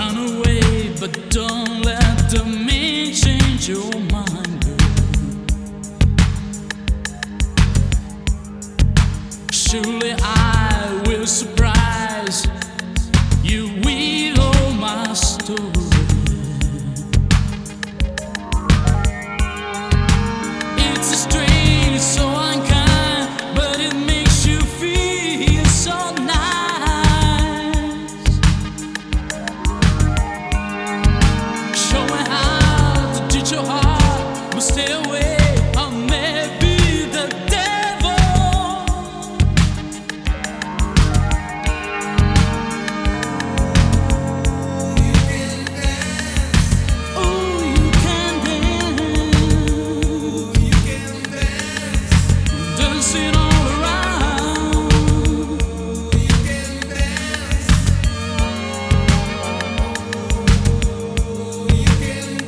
Run away, but don't let the man change your mind, girl. Surely I will surprise you with all my story. It's strange, so unkind, but it makes you feel so nice. Showing how to teach your heart, but stay away. I may be the devil. Oh, you can dance. Dancing all around. You can dance. You can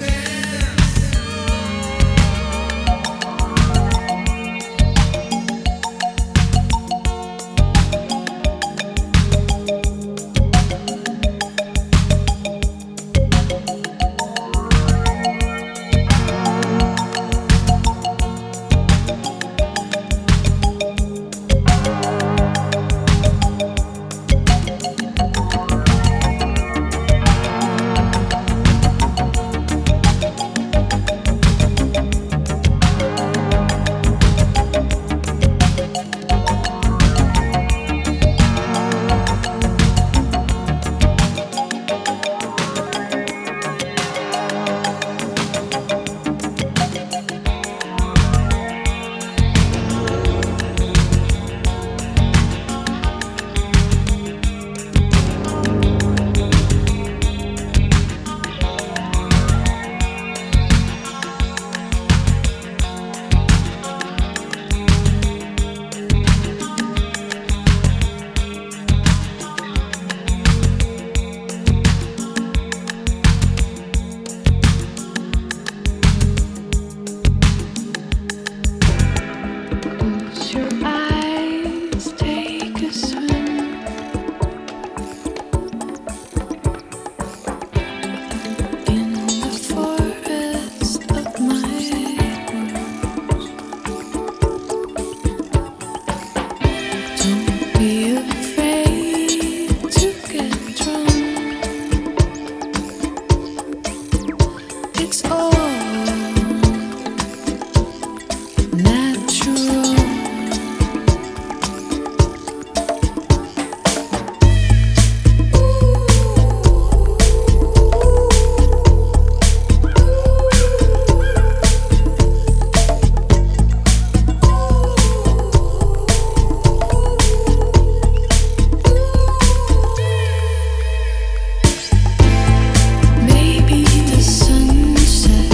Maybe the sun set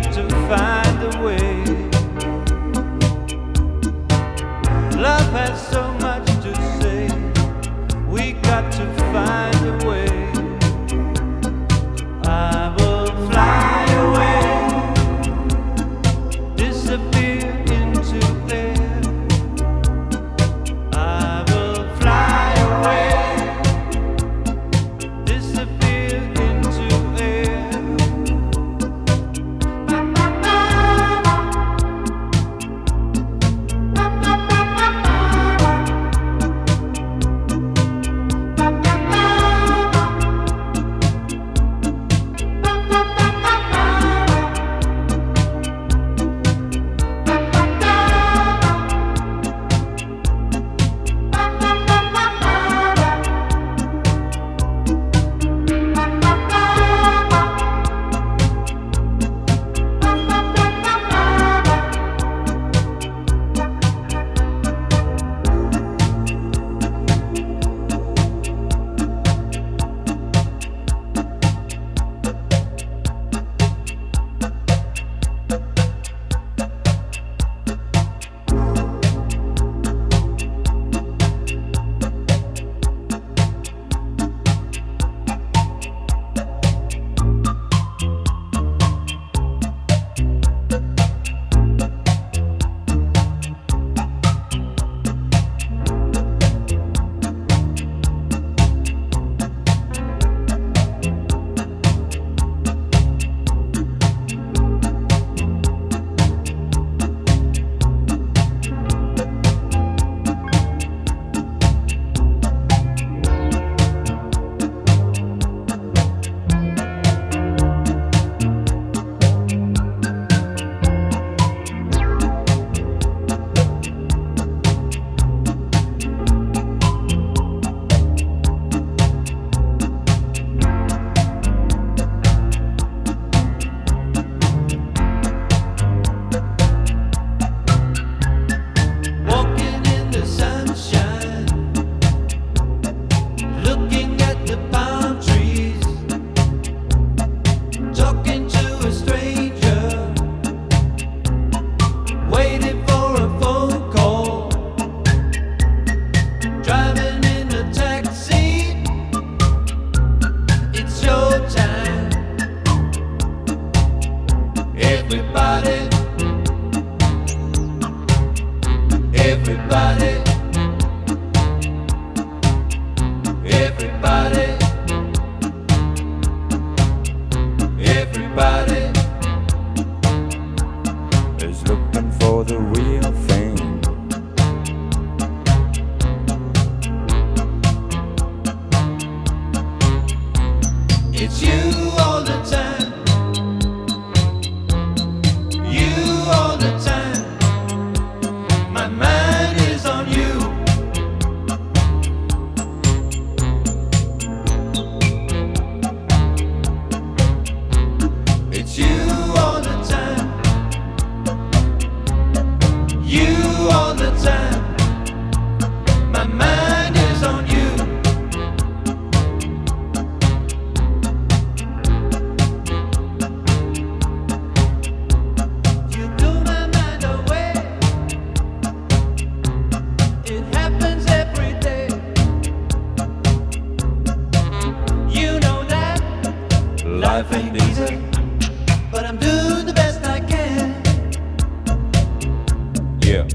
got to find a way. Love has so much to say. We got to find a way. I will fly away, disappear into air. I will fly away, disappear into air. Everybody is looking for the real thing. It's you all the time, you all the time. My mind is on you. Life ain't easy, but I'm doing the best I can. Yeah.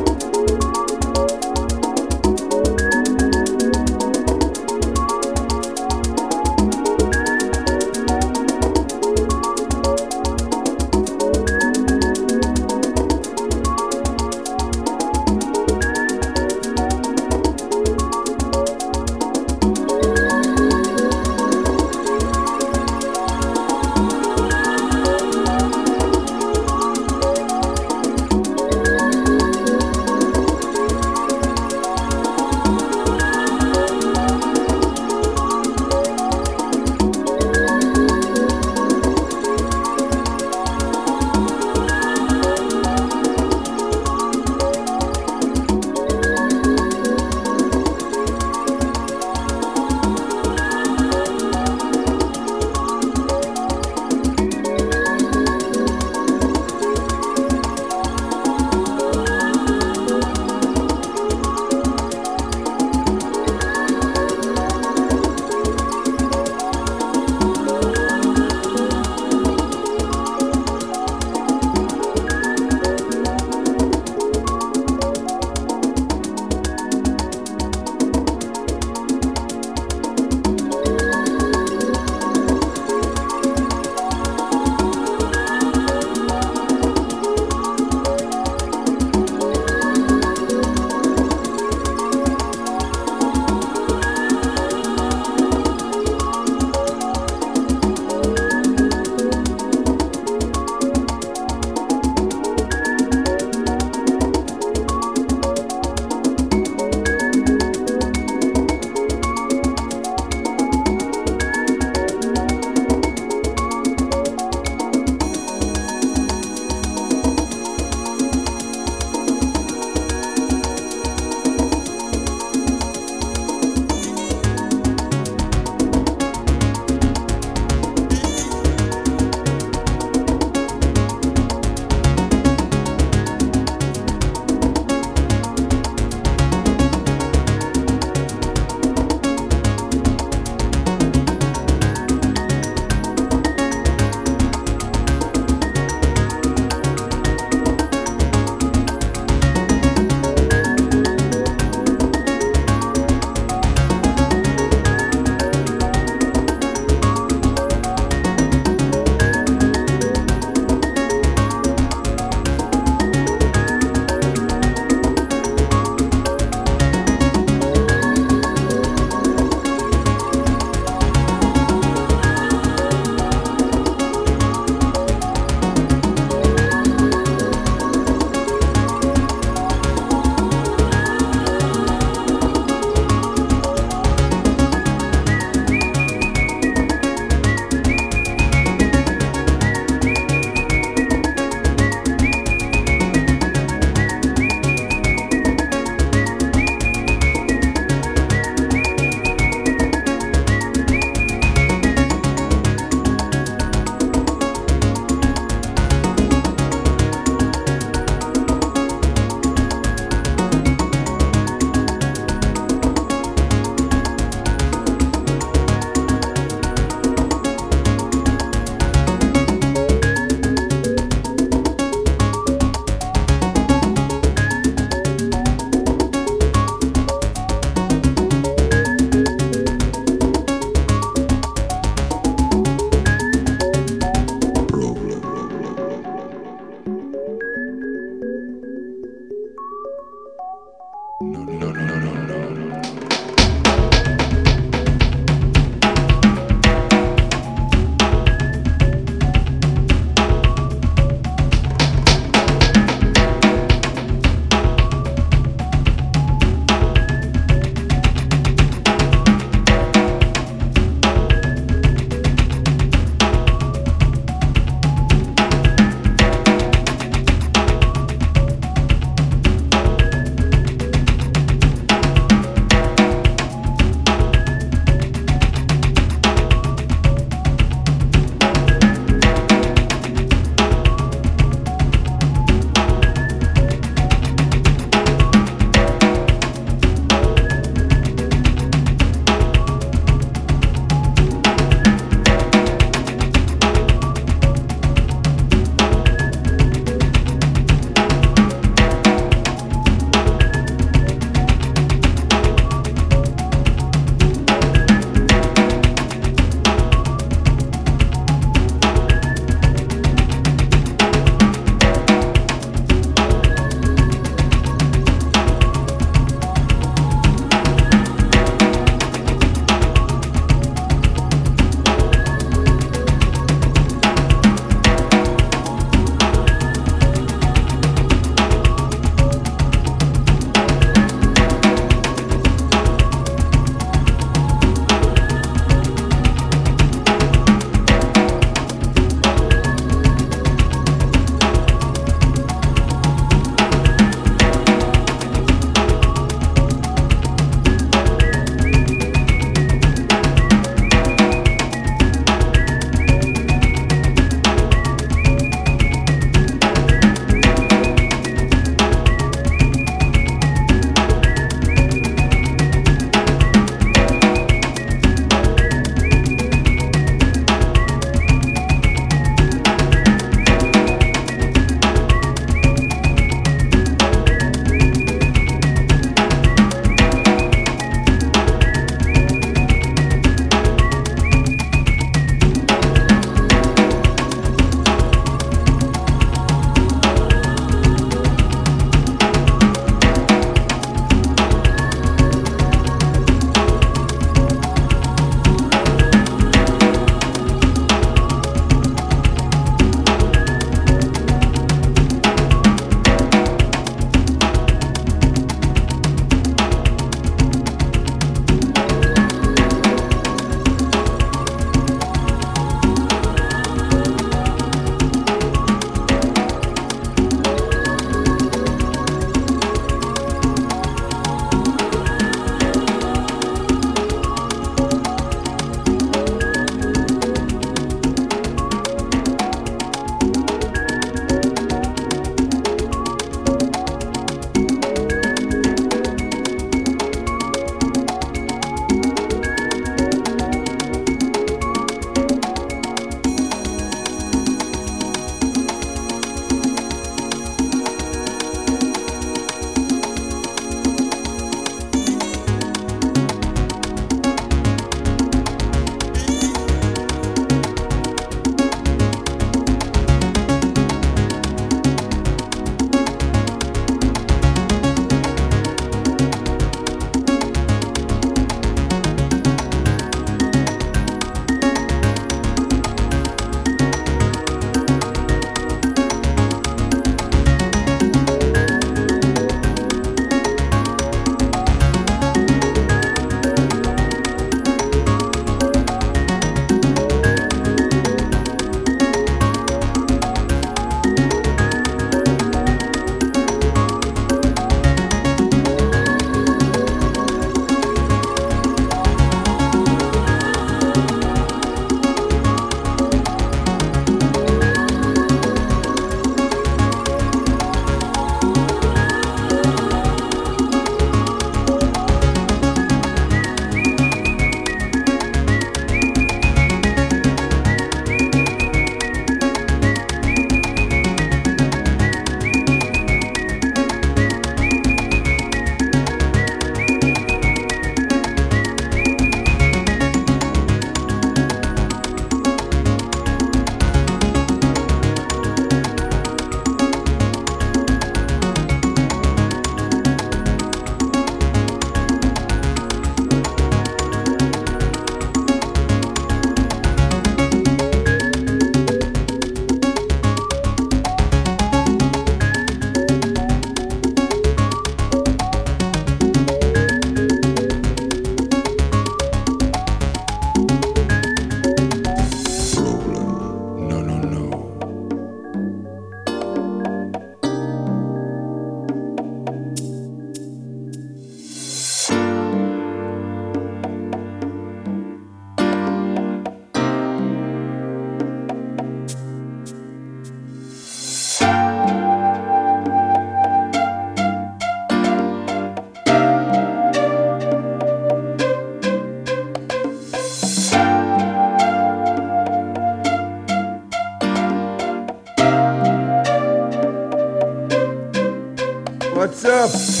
steps.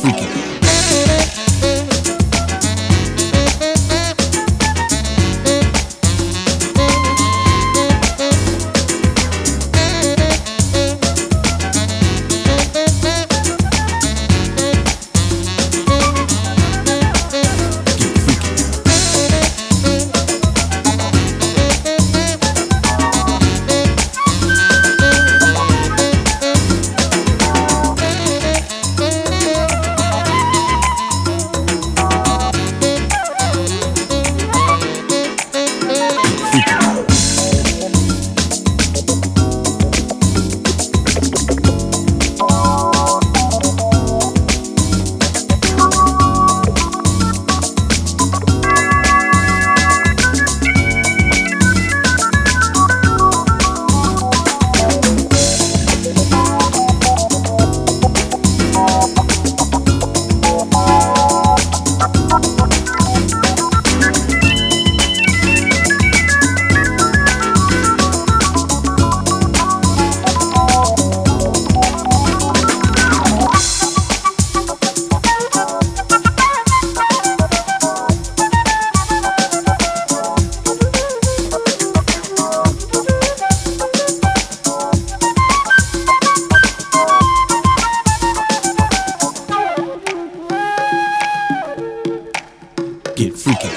freaky. Get freaky.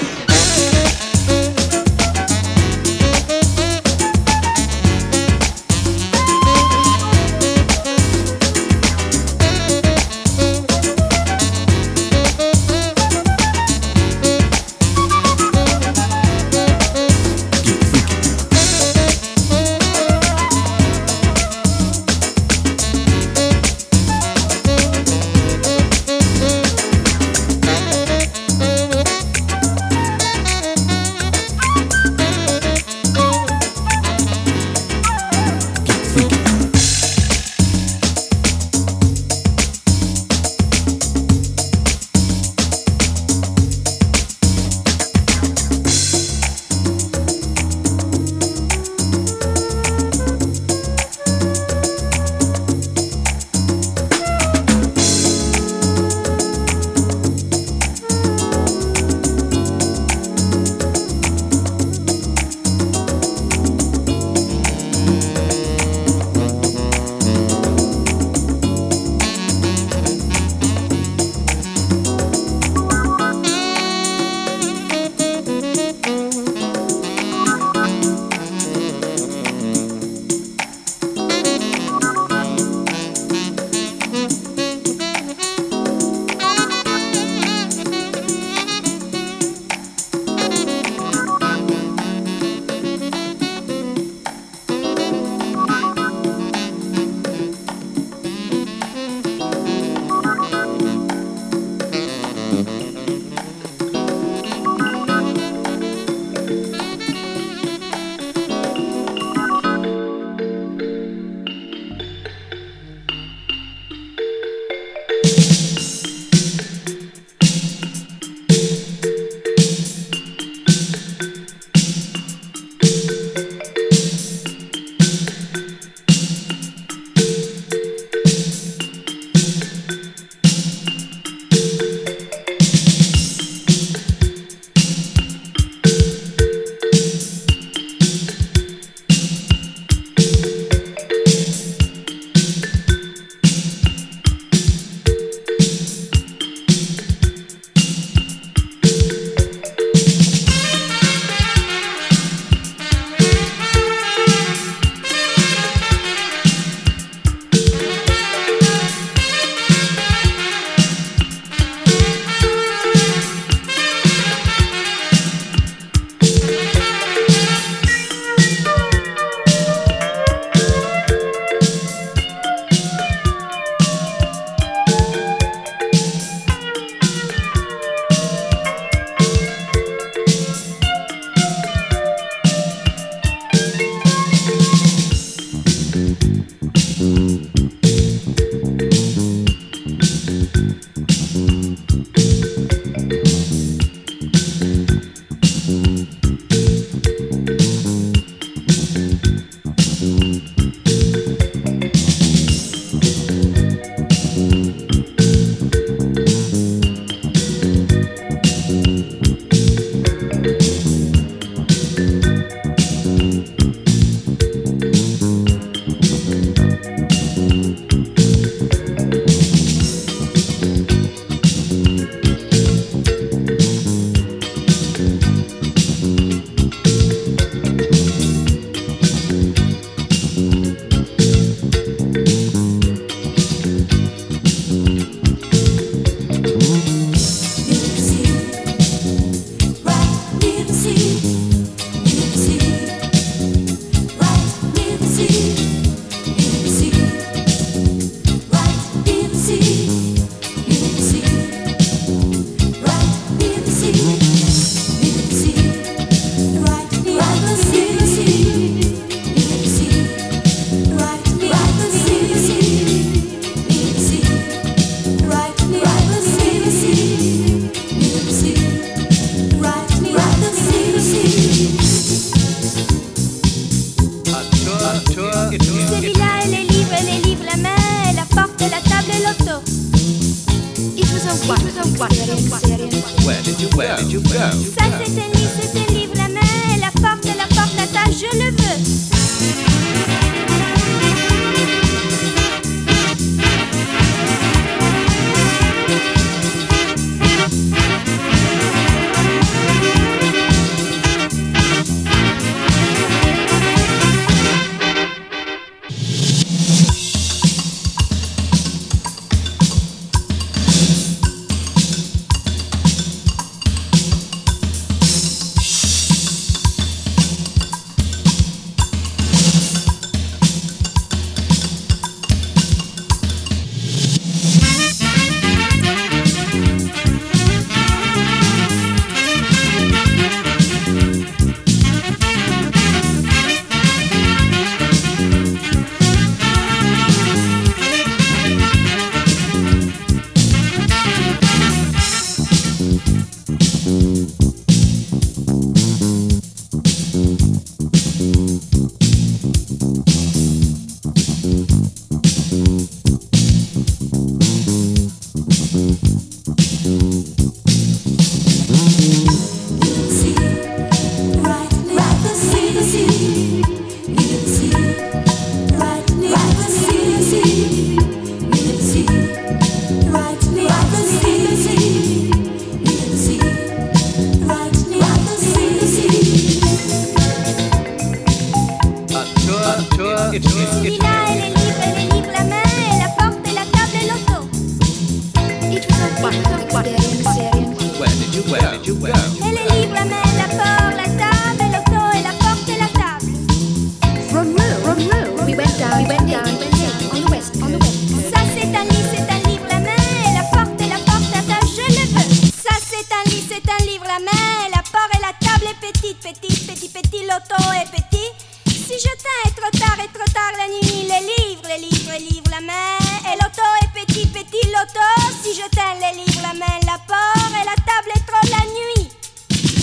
Where did you go? Ça c'est tennis, c'est tes livres, la main et la porte, la tâche, je le veux. Si je tiens les livres, la main, la porte et la table est trop la nuit.